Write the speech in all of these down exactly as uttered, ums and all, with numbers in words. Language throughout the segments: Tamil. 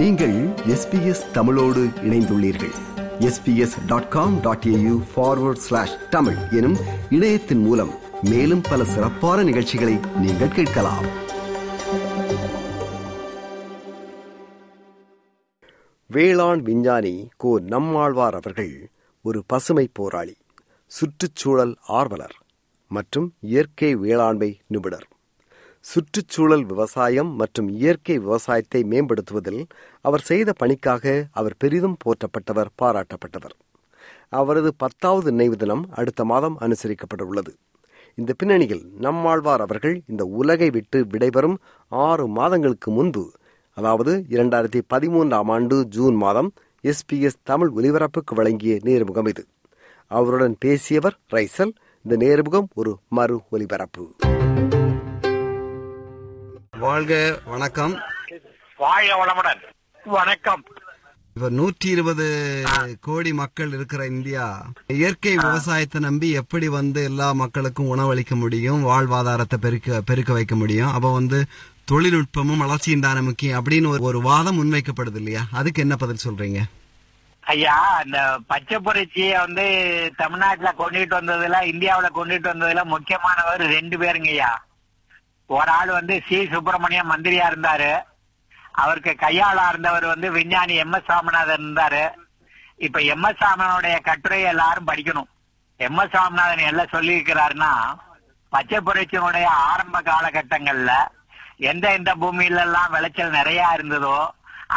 நீங்கள் எஸ்பிஎஸ் தமிழோடு இணைந்துள்ளீர்கள். S B S dot com dot A U forward slash Tamil எனும் இணையத்தின் மூலம் மேலும் பல சிறப்பான நிகழ்ச்சிகளை நீங்கள் கேட்கலாம். வேளாண் விஞ்ஞானி கோ நம்மாழ்வார் அவர்கள் ஒரு பசுமை போராளி, சுற்றுச்சூழல் ஆர்வலர் மற்றும் இயற்கை வேளாண்மை நிபுணர். சுற்றுச்சூழல் விவசாயம் மற்றும் இயற்கை விவசாயத்தை மேம்படுத்துவதில் அவர் செய்த பணிக்காக அவர் பெரிதும் போற்றப்பட்டவர், பாராட்டப்பட்டவர். அவரது பத்தாவது நினைவு தினம் அடுத்த மாதம் அனுசரிக்கப்பட உள்ளது. இந்த பின்னணியில் நம்மாழ்வார் அவர்கள் இந்த உலகை விட்டு விடைபெறும் ஆறு மாதங்களுக்கு முன்பு, அதாவது இரண்டாயிரத்தி பதிமூன்றாம் ஆண்டு ஜூன் மாதம் எஸ்பிஎஸ் தமிழ் ஒலிபரப்புக்கு வழங்கிய நேர்முகம் இது. அவருடன் பேசியவர் ரைசல். இந்த நேர்முகம் ஒரு மறு ஒலிபரப்பு. வாழ்க வணக்கம். வாழ வளமுடன். வணக்கம். இப்ப நூற்றி இருபது கோடி மக்கள் இருக்கிற இந்தியா இயற்கை விவசாயத்தை நம்பி எப்படி வந்து எல்லா மக்களுக்கும் உணவளிக்க முடியும், வாழ்வாதாரத்தை பெருக்க பெருக்க வைக்க முடியும்? அப்ப வந்து தொழில்நுட்பமும் வளர்ச்சியும் தான முக்கியம் அப்படின்னு ஒரு வாதம் முன்வைக்கப்படுது இல்லையா? அதுக்கு என்ன பதில் சொல்றீங்க ஐயா? இந்த பச்சை புரட்சியை வந்து தமிழ்நாட்டுல கொண்டுட்டு வந்ததுல, இந்தியாவில கொண்டுட்டு வந்ததுல முக்கியமானவர் ரெண்டு பேருங்க ஐயா. ஒரு ஆள் வந்து சி சுப்பிரமணியம் மந்திரியா இருந்தாரு, அவருக்கு கையாளா இருந்தவர் வந்து விஞ்ஞானி எம் எஸ் சாமிநாதன் இருந்தாரு. இப்ப எம் எஸ் சாமினுடைய கட்டுரையை எல்லாரும் படிக்கணும். எம் எஸ் சாமிநாதன் எல்லாம் சொல்லியிருக்கிறாருன்னா, பச்சை புரட்சியினுடைய ஆரம்ப காலகட்டங்கள்ல எந்த எந்த பூமியில எல்லாம் விளைச்சல் நிறைய இருந்ததோ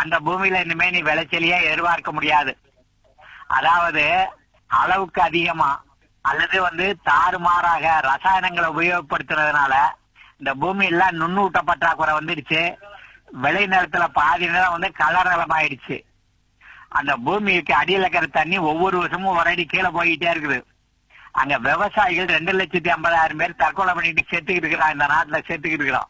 அந்த பூமியில இனிமே நீ விளைச்சலையே எதிர்பார்க்க முடியாது. அதாவது அளவுக்கு அதிகமா அல்லது வந்து தாறுமாறாக ரசாயனங்களை உபயோகப்படுத்துறதுனால இந்த பூமி எல்லாம் நுண்ணூட்ட பற்றாக்குறை வந்துடுச்சு. விளை நிலத்துல பாதி நிலம் வந்து கலர் நிலமாயிடுச்சு. அந்த பூமிக்கு அடியில் இருக்கிற தண்ணி ஒவ்வொரு வருஷமும் ஒரு அடி கீழே போயிட்டே இருக்குது. அங்க விவசாயிகள் ரெண்டு லட்சத்தி ஐம்பதாயிரம் பேர் தற்கொலை பண்ணிட்டு செத்துக்கிட்டு இருக்கிறான், இந்த நாட்டுல செத்துக்கிட்டு இருக்கிறோம்.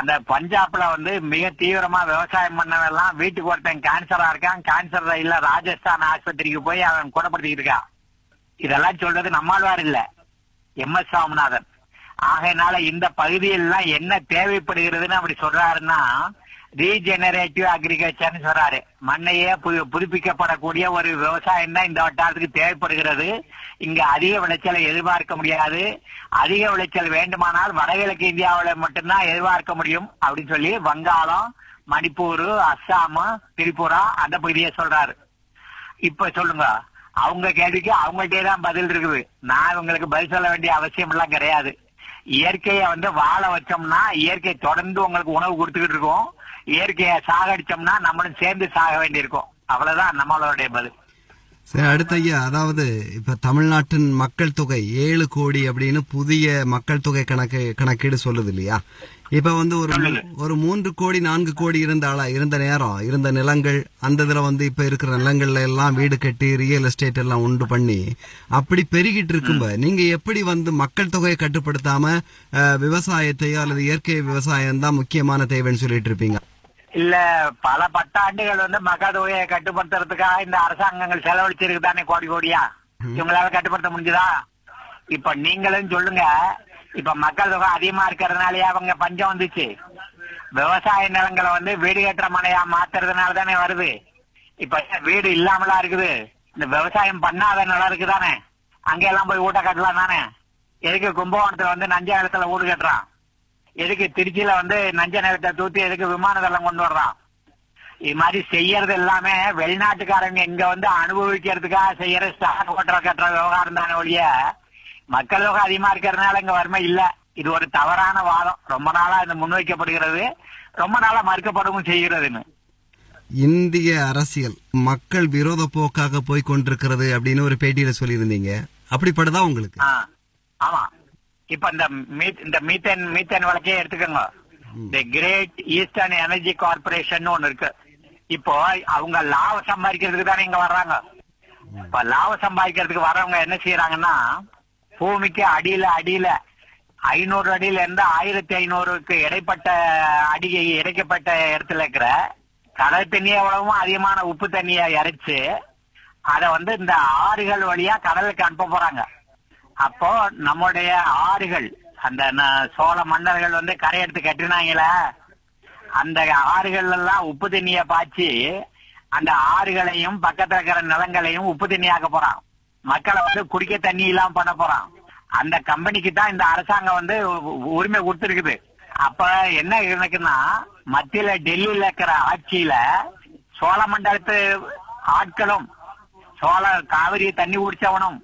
அந்த பஞ்சாப்ல வந்து மிக தீவிரமா விவசாயம் பண்ணவெல்லாம் வீட்டுக்கு ஒருத்தன் கேன்சரா இருக்கான், கேன்சர் இல்ல ராஜஸ்தான் ஆஸ்பத்திரிக்கு போய் அவன் குணப்படுத்திக்கிட்டு இருக்கான். இதெல்லாம் சொல்றது நம்மாழ்வார் இல்ல, எம் எஸ் சாமிநாதன். ஆகையினால இந்த பகுதியெல்லாம் என்ன தேவைப்படுகிறதுன்னு அப்படி சொல்றாருன்னா, ரீஜெனரேட்டிவ் அக்ரிகல்ச்சர்னு சொல்றாரு. மண்ணையே புதுப்பிக்கப்படக்கூடிய ஒரு விவசாயம் தான் இந்த வட்டாரத்துக்கு தேவைப்படுகிறது. இங்க அதிக விளைச்சலை எதிர்பார்க்க முடியாது. அதிக விளைச்சல் வேண்டுமானால் வடகிழக்கு இந்தியாவில மட்டும்தான் எதிர்பார்க்க முடியும் அப்படின்னு சொல்லி வங்காளம், மணிப்பூர், அஸ்ஸாம், திரிபுரா அந்த பகுதியை சொல்றாரு. இப்ப சொல்லுங்க, அவங்க கேள்விக்கு அவங்கள்டே தான் பதில் இருக்குது. நான் இவங்களுக்கு பதில் சொல்ல வேண்டிய அவசியம் எல்லாம் கிடையாது. இயற்கையை வந்து வாழ வச்சோம்னா இயற்கை தொடர்ந்து உங்களுக்கு உணவு கொடுத்துக்கிட்டு இருக்கோம். இயற்கையை சாகடிச்சோம்னா நம்மளும் சேர்ந்து சாக வேண்டியிருக்கும். அவ்வளவுதான் நம்மளோடைய பதில். சரி, அடுத்த ஐயா, அதாவது இப்ப தமிழ்நாட்டின் மக்கள் தொகை ஏழு கோடி அப்படின்னு புதிய மக்கள் தொகை கணக்கு கணக்கீடு சொல்லுது இல்லையா? இப்ப வந்து ஒரு ஒரு மூன்று கோடி நான்கு கோடி இருந்தால இருந்த நேரம் இருந்த நிலங்கள் அந்த இதுல வந்து இப்ப இருக்கிற நிலங்கள்ல எல்லாம் வீடு கட்டி ரியல் எஸ்டேட் எல்லாம் உண்டு பண்ணி அப்படி பெருகிட்டு இருக்கும்ப நீங்க எப்படி வந்து மக்கள் தொகையை கட்டுப்படுத்தாம விவசாயத்தையோ அல்லது இயற்கை விவசாயம் தான் முக்கியமான தேவைன்னு சொல்லிட்டு இருப்பீங்க இல்ல? பல பத்தாண்டுகள் வந்து மக்கள் தொகையை கட்டுப்படுத்துறதுக்காக இந்த அரசாங்கங்கள் செலவழிச்சிருக்கு தானே கோடி கோடியா. இவங்களால கட்டுப்படுத்த முடிஞ்சதா? இப்ப நீங்களும் சொல்லுங்க, இப்ப மக்கள் தொகை அதிகமா இருக்கிறதுனாலயா அவங்க பஞ்சம் வந்துச்சு? விவசாய நிலங்களை வந்து வீடு கட்டுற மனையா மாத்துறதுனால தானே வருது. இப்ப வீடு இல்லாமலா இருக்குது, இந்த விவசாயம் பண்ணாத நிலம் இருக்குதானே, அங்க எல்லாம் போய் ஊட்ட கட்டலாம் தானே. எதுக்கு கும்பகோணத்துல வந்து நஞ்ச நிலத்துல ஊடு கட்டுறான்? எதுக்கு திருச்சியில வந்து நஞ்ச நிலத்தை தூத்தி எதுக்கு விமான தளம் கொண்டு வர்றான்? இது மாதிரி செய்யறது எல்லாமே வெளிநாட்டுக்காரங்க இங்க வந்து அனுபவிக்கிறதுக்காக செய்யற ஸ்டாக் ஓட்டுற கட்டுற விவகாரம் தானே ஒழிய மக்கள் தொகை அதிகமா இருக்கிறதுனால இங்க வறுமை இல்ல. இது ஒரு தவறான வாதம், ரொம்ப நாளா இது முன்வைக்கப்படுகிறது, ரொம்ப நாளா மறுக்கப்படவும் செய்கிறதுன்னு. இந்திய அரசியல் மக்கள் விரோத போக்காக போய் கொண்டிருக்கிறது அப்படின்னு ஒரு பேட்டியில சொல்லியிருந்தீங்க, அப்படிப்பட்டதா உங்களுக்கு? ஆமா, இப்ப இந்த மீத்தேன் மீத்தேன் வழக்கையே எடுத்துக்கோங்க. The Great Eastern Energy Corporation ஒண்ணு இருக்கு. இப்போ அவங்க லாபம் சம்பாதிக்கிறதுக்கு தானே இங்க வர்றாங்க. இப்ப லாபம் சம்பாதிக்கிறதுக்கு வரவங்க என்ன செய்யறாங்கன்னா, பூமிக்கு அடியில அடியில ஐநூறு அடியில இருந்து ஆயிரத்தி ஐநூறுக்கு இடைப்பட்ட அடி இடைக்கப்பட்ட இடத்துல இருக்கிற கடல் தண்ணியை எவ்வளவும் அதிகமான உப்பு தண்ணியை இறைச்சு அதை வந்து இந்த ஆறுகள் வழியா கடலுக்கு அனுப்ப போறாங்க. அப்போ நம்முடைய ஆறுகள், அந்த சோழ மன்னர்கள் வந்து கரையெடுத்து கட்டினாங்களே அந்த ஆறுகள் எல்லாம் உப்பு தண்ணிய பாய்ச்சி அந்த ஆறுகளையும் பக்கத்துல இருக்கிற நிலங்களையும் உப்பு தண்ணியாக்க போறான். மக்களை வந்து குடிக்க தண்ணி எல்லாம் பண்ண போறான். அந்த கம்பெனிக்கு தான் இந்த அரசாங்கம் வந்து உரிமை கொடுத்துருக்குது. அப்ப என்ன இருக்குன்னா, மத்தியில டெல்லியில இருக்கிற ஆட்சியில சோழ மண்டலத்து ஆட்களும் சோழ காவிரி தண்ணி குடிச்சவனும்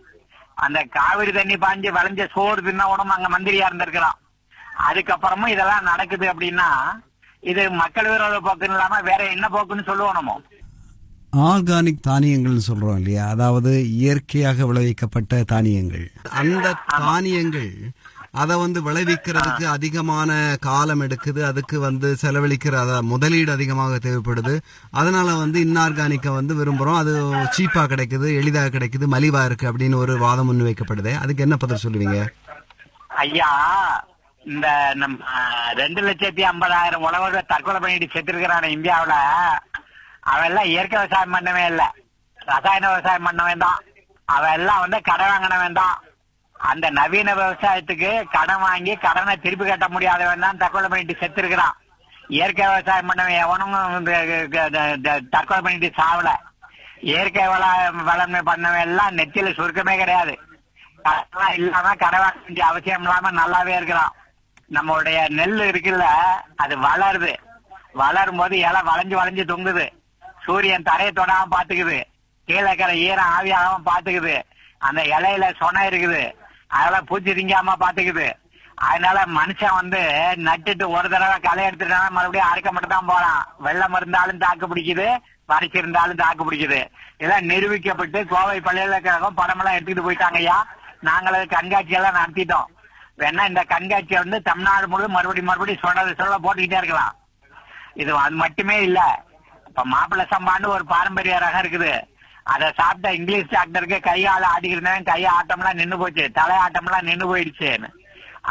அந்த காவிரி தண்ணி பாஞ்சு விளைஞ்ச சோறு தின்னவனும் அங்க மந்திரியா இருந்திருக்கிறான். அதுக்கப்புறமும் இதெல்லாம் நடக்குது அப்படின்னா இது மக்கள் விரோத போக்குன்னு இல்லாம வேற என்ன போக்குன்னு சொல்லுவோம். நம்ம ஆர்கானிக் தானியங்கள் சொல்றோம் இல்லையா, அதாவது இயற்கையாக விளைவிக்கப்பட்ட தானியங்கள். அந்த தானியங்கள் அதை வந்து விளைவிக்கிறதுக்கு அதிகமான காலம் எடுக்குது, அதுக்கு வந்து செலவழிக்கிற அத முதலீடு அதிகமாக தேவைப்படுது. அதனால வந்து இன்னார்கானிக்கை வந்து விரும்புகிறோம், அது சீப்பாக கிடைக்குது, எளிதாக கிடைக்குது, மலிவாக இருக்கு அப்படின்னு ஒரு வாதம் முன்வைக்கப்படுது. அதுக்கு என்ன பதில் சொல்லுவீங்க ஐயா? இந்த நம் ரெண்டு லட்சத்தி ஐம்பதாயிரம் உழவர்கள் தற்கொலை பண்ணிட்டு செத்துருக்கிறான இந்தியாவில். அவெல்லாம் இயற்கை விவசாயம் பண்ணவே இல்லை, ரசாயன விவசாயம் பண்ண வேண்டாம். அவெல்லாம் வந்து கடன் வாங்கின வேண்டாம். அந்த நவீன விவசாயத்துக்கு கடன் வாங்கி கடனை திருப்பி கட்ட முடியாதவன் தான் தற்கொலை பண்ணிட்டு செத்து இருக்கிறான். இயற்கை விவசாயம் பண்ணவன் எவனும் தற்கொலை பண்ணிட்டு சாவல. இயற்கை வள வளமை பண்ணவன் எல்லாம் நெத்தியில சுருக்கமே கிடையாது, இல்லாம கடன் வாங்க வேண்டிய அவசியம் இல்லாம நல்லாவே இருக்கிறான். நம்மளுடைய நெல் இருக்குல்ல, அது வளருது. வளரும் போது இலை வளைஞ்சு வளைஞ்சு தொங்குது. சூரியன் தரையை தொடாம பாத்துக்குது, கீழே இருக்கிற ஈரம் ஆவியாகாம பாத்துக்குது, அந்த இலையில சொனை இருக்குது, அதெல்லாம் பூச்சி திங்காம பாத்துக்குது. அதனால மனுஷன் வந்து நட்டுட்டு ஒரு தடவை களை எடுத்துட்டாலும் மறுபடியும் அரைக்க மட்டும் தான் போறான். வெள்ளம் இருந்தாலும் தாக்கு பிடிக்குது, வறட்சி இருந்தாலும் தாக்கு பிடிக்குது. இதெல்லாம் நிரூபிக்கப்பட்டு கோவை பல்கலைக்கழகம் படமெல்லாம் எடுத்துக்கிட்டு போயிட்டாங்கய்யா. நாங்களது கண்காட்சியெல்லாம் நடத்திட்டோம். வேணா இந்த கண்காட்சியை வந்து தமிழ்நாடு முழுவதும் மறுபடியும் மறுபடியும் சொல்றது சொல்ல போட்டுக்கிட்டே இருக்கலாம். இது அது மட்டுமே இல்ல, இப்ப மாப்பிள்ள சம்பான்னு ஒரு பாரம்பரிய ரகம் இருக்குது. அதை சாப்பிட்டா இங்கிலீஷ் டாக்டருக்கு கையால ஆடிக்கிறேன், கைய ஆட்டம்லாம் நின்று போச்சு, தலையாட்டம்லாம் நின்று போயிடுச்சுன்னு.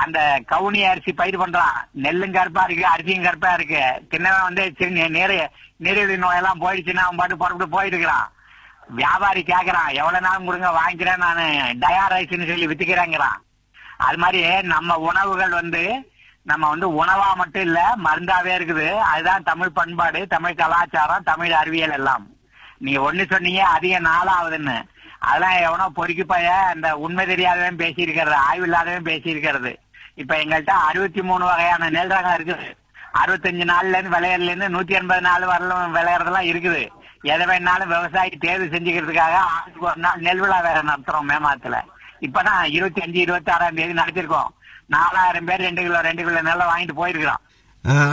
அந்த கவுனி அரிசி பயிர் பண்றான். நெல்லும் கருப்பா இருக்கு, அரிசியும் கருப்பா இருக்கு. தின்னவன் வந்து நிறைய நீரிழிவு நோயெல்லாம் போயிடுச்சுன்னா அவன் பாட்டு புறப்பட்டு போயிருக்கிறான். வியாபாரி கேக்குறான், எவ்வளவு நாளும் கொடுங்க வாங்கிக்கிறேன், நான் டயாரைஸ்ன்னு சொல்லி வித்துக்கிறேங்கிறான். அது மாதிரி நம்ம உணவுகள் வந்து நம்ம வந்து உணவா மட்டும் இல்ல மருந்தாவே இருக்குது. அதுதான் தமிழ் பண்பாடு, தமிழ் கலாச்சாரம், தமிழ் அறிவியல் எல்லாம். நீங்க ஒண்ணு சொன்னீங்க அதிக நாளாவதுன்னு, அதெல்லாம் எவனோ பொறுக்கி போய அந்த உண்மை தெரியாதவன் பேசியிருக்கிறது, ஆய்வு இல்லாதவன் பேசியிருக்கிறது. இப்ப எங்கள்கிட்ட அறுபத்தி மூணு வகையான நெல் ரகம் இருக்குது. அறுபத்தஞ்சு நாள்ல இருந்து விளையறதுல இருந்து நூத்தி எண்பது நாள் வரலாம் விளையறதெல்லாம் இருக்குது. எதை வேணாலும் விவசாயி தேர்வு செஞ்சுக்கிறதுக்காக ஆண்டுக்கு ஒரு நாள் நெல் விழா வேற நடத்துறோம் மே மாதத்துல. இப்பதான் இருபத்தி அஞ்சு இருபத்தி ஆறாம் தேதி நடத்திருக்கோம். நாலாயிரம் பேர் ரெண்டு கிலோ ரெண்டு கிலோ நெல்லை வாங்கிட்டு போயிருக்கிறோம்.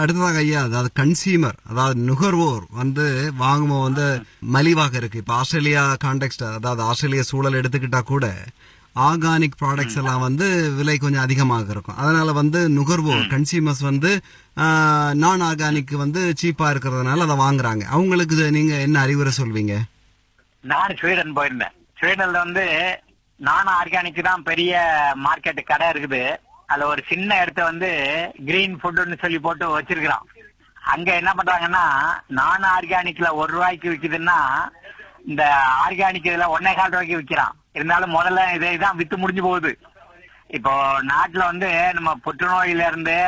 அடுத்ததாக ஐயா, அதாவது கன்சியூமர், அதாவது நுகர்வோர் வந்து வாங்கும்போது வந்து மலிவாக இருக்கு. இப்போ ஆஸ்திரேலியா கான்டெக்ஸ்ட், அதாவது ஆஸ்திரேலியா சூழல் எடுத்துக்கிட்டா கூட ஆர்கானிக் ப்ராடக்ட்ஸ் எல்லாம் வந்து விலை கொஞ்சம் அதிகமாக இருக்கும். அதனால வந்து நுகர்வோர் கன்சியூமர்ஸ் வந்து நான் ஆர்கானிக் வந்து சீப்பா இருக்கிறதுனால அதை வாங்குறாங்க. அவங்களுக்கு நீங்க என்ன அறிவுரை சொல்வீங்க? நான் ஸ்வீடன் போயிருந்தேன். ஸ்வீடன்ல வந்து நான் ஆர்கானிக் தான் பெரிய மார்க்கெட் கடை இருக்குது. அதுல ஒரு சின்ன இடத்த வந்து கிரீன் ஃபுட்னு சொல்லி போட்டு வச்சிருக்கிறான். அங்க என்ன பண்றாங்கன்னா, நான் ஆர்கானிக்ல ஒரு ரூபாய்க்கு விற்குதுன்னா இந்த ஆர்கானிக் இதுல ஒன்னே கால் ரூபாய்க்கு விற்கிறான். இருந்தாலும் முதல்ல இதை தான் வித்து முடிஞ்சு போகுது. இப்போ நாட்டுல வந்து நம்ம புற்றுநோயில இருந்து,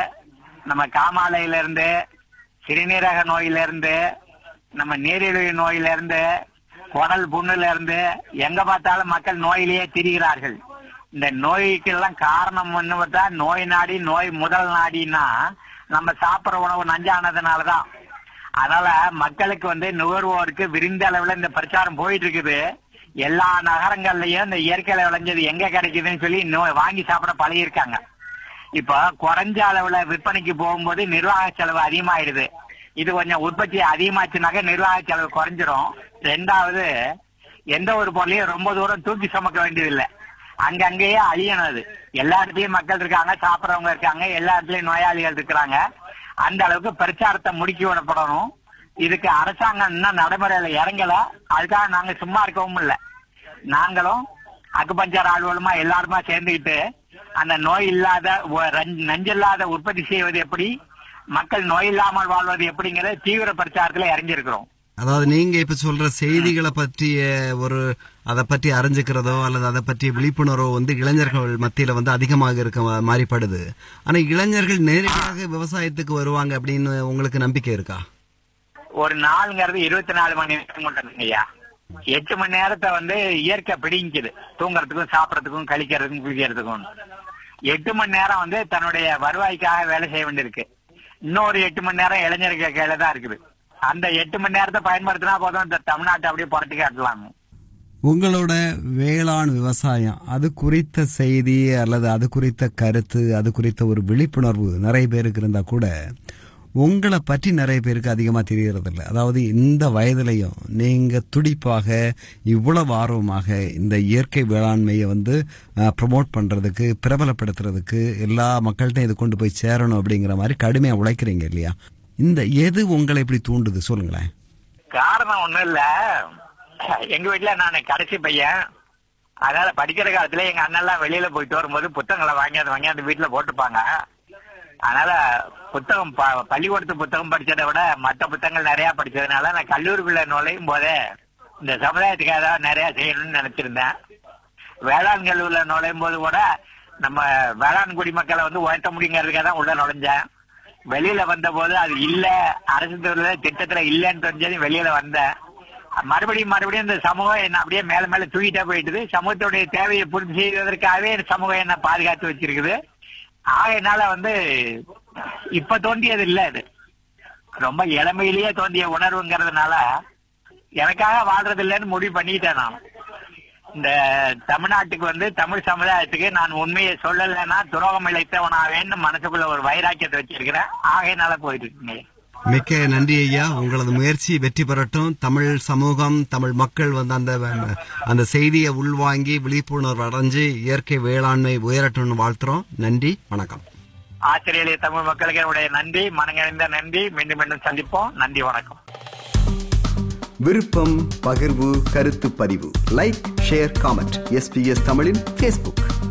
நம்ம காமாலையில இருந்து, சிறுநீரக நோயில இருந்து, நம்ம நீரிழிவு நோயில இருந்து, குடல் புண்ணுல இருந்து எங்க பார்த்தாலும் மக்கள் நோயிலேயே திரிகிறார்கள். இந்த நோய்க்கெல்லாம் காரணம் என்ன பார்த்தா, நோய் நாடி நோய் முதல் நாடினா நம்ம சாப்பிட்ற உணவு நஞ்சானதுனாலதான். அதனால மக்களுக்கு வந்து நுகர்வோருக்கு விரிந்த அளவுல இந்த பிரச்சாரம் போயிட்டு இருக்குது. எல்லா நகரங்கள்லயும் இந்த இயற்கையில விளைஞ்சது எங்க கிடைக்குதுன்னு சொல்லி நோய் வாங்கி சாப்பிட பழகிருக்காங்க. இப்ப குறைஞ்ச அளவுல விற்பனைக்கு போகும்போது நிர்வாக செலவு அதிகமாயிடுது. இது கொஞ்சம் உற்பத்தி அதிகமாச்சுனாக்க நிர்வாக செலவு குறைஞ்சிரும். ரெண்டாவது, எந்த ஒரு பொருளையும் ரொம்ப தூரம் தூக்கி சுமக்க வேண்டியது இல்லை, அங்கங்கேயே அழியணும். அது எல்லா இடத்துலயும் மக்கள் இருக்காங்க, சாப்பிட்றவங்க இருக்காங்க, எல்லா இடத்துலயும் நோயாளிகள் இருக்கிறாங்க. அந்த அளவுக்கு பிரச்சாரத்தை முடுக்கி விடப்படணும். இதுக்கு அரசாங்கம் இன்னும் நடைமுறையில இறங்கல. அதுக்காக நாங்க சும்மா இருக்கவும் இல்லை. நாங்களும் அக்குபஞ்சர் ஆழ்வலுமா எல்லாருமா சேர்ந்துக்கிட்டு அந்த நோய் இல்லாத நஞ்சில்லாத உற்பத்தி செய்வது எப்படி, மக்கள் நோய் இல்லாமல் வாழ்வது எப்படிங்கிற தீவிர பிரச்சாரத்துல இறங்கியிருக்கிறோம். அதாவது நீங்க இப்ப சொல்ற செய்திகளை பற்றிய ஒரு அதை பற்றி அறிஞ்சுக்கிறதோ அல்லது அதை பற்றிய விழிப்புணர்வோ வந்து இளைஞர்கள் மத்தியில வந்து அதிகமாக இருக்க மாறிப்படுது. ஆனா இளைஞர்கள் நேரடியாக விவசாயத்துக்கு வருவாங்க அப்படின்னு உங்களுக்கு நம்பிக்கை இருக்கா? ஒரு நாளுங்கிறது இருபத்தி நாலு மணி நேரம், எட்டு மணி நேரத்தை வந்து இயற்கை பிடிங்குது, தூங்குறதுக்கும் சாப்பிடறதுக்கும் கழிக்கிறதுக்கும் குளிக்கிறதுக்கும். எட்டு மணி நேரம் வந்து தன்னுடைய வருவாய்க்காக வேலை செய்ய வேண்டியிருக்கு. இன்னொரு எட்டு மணி நேரம் இளைஞர்கள் கையில தான் இருக்குது. அந்த எட்டு மணி நேரத்தை பயன்படுத்தினா போதும், இந்த தமிழ்நாட்டை அப்படியே புரட்டி காட்டலாம். உங்களோட வேளாண் விவசாயம் அது குறித்த செய்தி அல்லது அது குறித்த கருத்து, அது குறித்த ஒரு விழிப்புணர்வு நிறைய பேருக்கு இருந்தா கூட உங்களை பற்றி நிறைய பேருக்கு அதிகமாக தெரியறதில்லை. அதாவது இந்த வயதிலையும் நீங்கள் துடிப்பாக இவ்வளவு ஆர்வமாக இந்த இயற்கை வேளாண்மையை வந்து ப்ரமோட் பண்ணுறதுக்கு, பிரபலப்படுத்துறதுக்கு, எல்லா மக்கள்கிட்டையும் இது கொண்டு போய் சேரணும் அப்படிங்கிற மாதிரி கடுமையாக உழைக்கிறீங்க இல்லையா? இந்த எது உங்களை இப்படி தூண்டுது சொல்லுங்களேன். காரணம் ஒன்றும் இல்லை, எங்கள் வீட்டில் நான் கடைசி பையன். அதனால படிக்கிற காலத்தில் எங்கள் அண்ணெல்லாம் வெளியில் போயிட்டு வரும்போது புத்தகங்களை வாங்கியாந்து வாங்கியாந்து வீட்டில் போட்டுப்பாங்க. அதனால புத்தகம் பள்ளிக்கூடத்து புத்தகம் படிச்சதை விட மற்ற புத்தகங்கள் நிறைய படிச்சதுனால நான் கல்லூரிக்குள்ள நுழையும் போதே இந்த சமுதாயத்துக்காக தான் நிறைய செய்யணும்னு நினைச்சிருந்தேன். வேளாண் கல்லூரியில நுழையும் போது கூட நம்ம வேளாண் குடிமக்களை வந்து உயர்த்த முடியுங்கிறதுக்காக தான் உள்ள நுழைஞ்சேன். வெளியில வந்த போது அது இல்ல, அரசு துறையில திட்டத்துல இல்லைன்னு தெரிஞ்சது. வெளியில வந்தேன், மறுபடியும் மறுபடியும் இந்த சமூகம் என்ன அப்படியே மேல மேல தூக்கிட்டே போயிட்டுது. சமூகத்துடைய தேவையை புரிஞ்சு செய்வதற்காகவே சமூகம் என்ன பாதுகாத்து வச்சிருக்குது. ஆகையினால வந்து இப்ப தோண்டியது இல்ல, அது ரொம்ப இளமையிலேயே தோண்டிய உணர்வுங்கிறதுனால எனக்காக வாழ்றது இல்லைன்னு முடிவு பண்ணிட்டேன். நான் இந்த தமிழ்நாட்டுக்கு வந்து தமிழ் சமுதாயத்துக்கு நான் உண்மையை சொல்லலைன்னா துரோகம் இழைத்தவனாவேன்னு மனசுக்குள்ள ஒரு வைராக்கியத்தை வச்சிருக்கிறேன். ஆகையினால போயிட்டு இருக்குங்க. மிக்க நன்றி ஐயா, உங்களது முயற்சி வெற்றி பெறட்டும். தமிழ் சமூகம், தமிழ் மக்கள் வந்து அந்த அந்த செய்தியை உள்வாங்கி விழிப்புணர்வு அடைஞ்சு இயற்கை வேளாண்மை உயரட்டும்னு வாழ்த்துறோம். நன்றி, வணக்கம். ஆஸ்திரேலிய தமிழ் மக்களுக்கு என்னுடைய நன்றி, மனங்கணிந்த நன்றி. மீண்டும் மீண்டும் சந்திப்போம். நன்றி, வணக்கம். விருப்பம், பகிர்வு, கருத்து பதிவு, லைக், ஷேர், காமெண்ட். எஸ்பிஎஸ் தமிழின் பேஸ்புக்.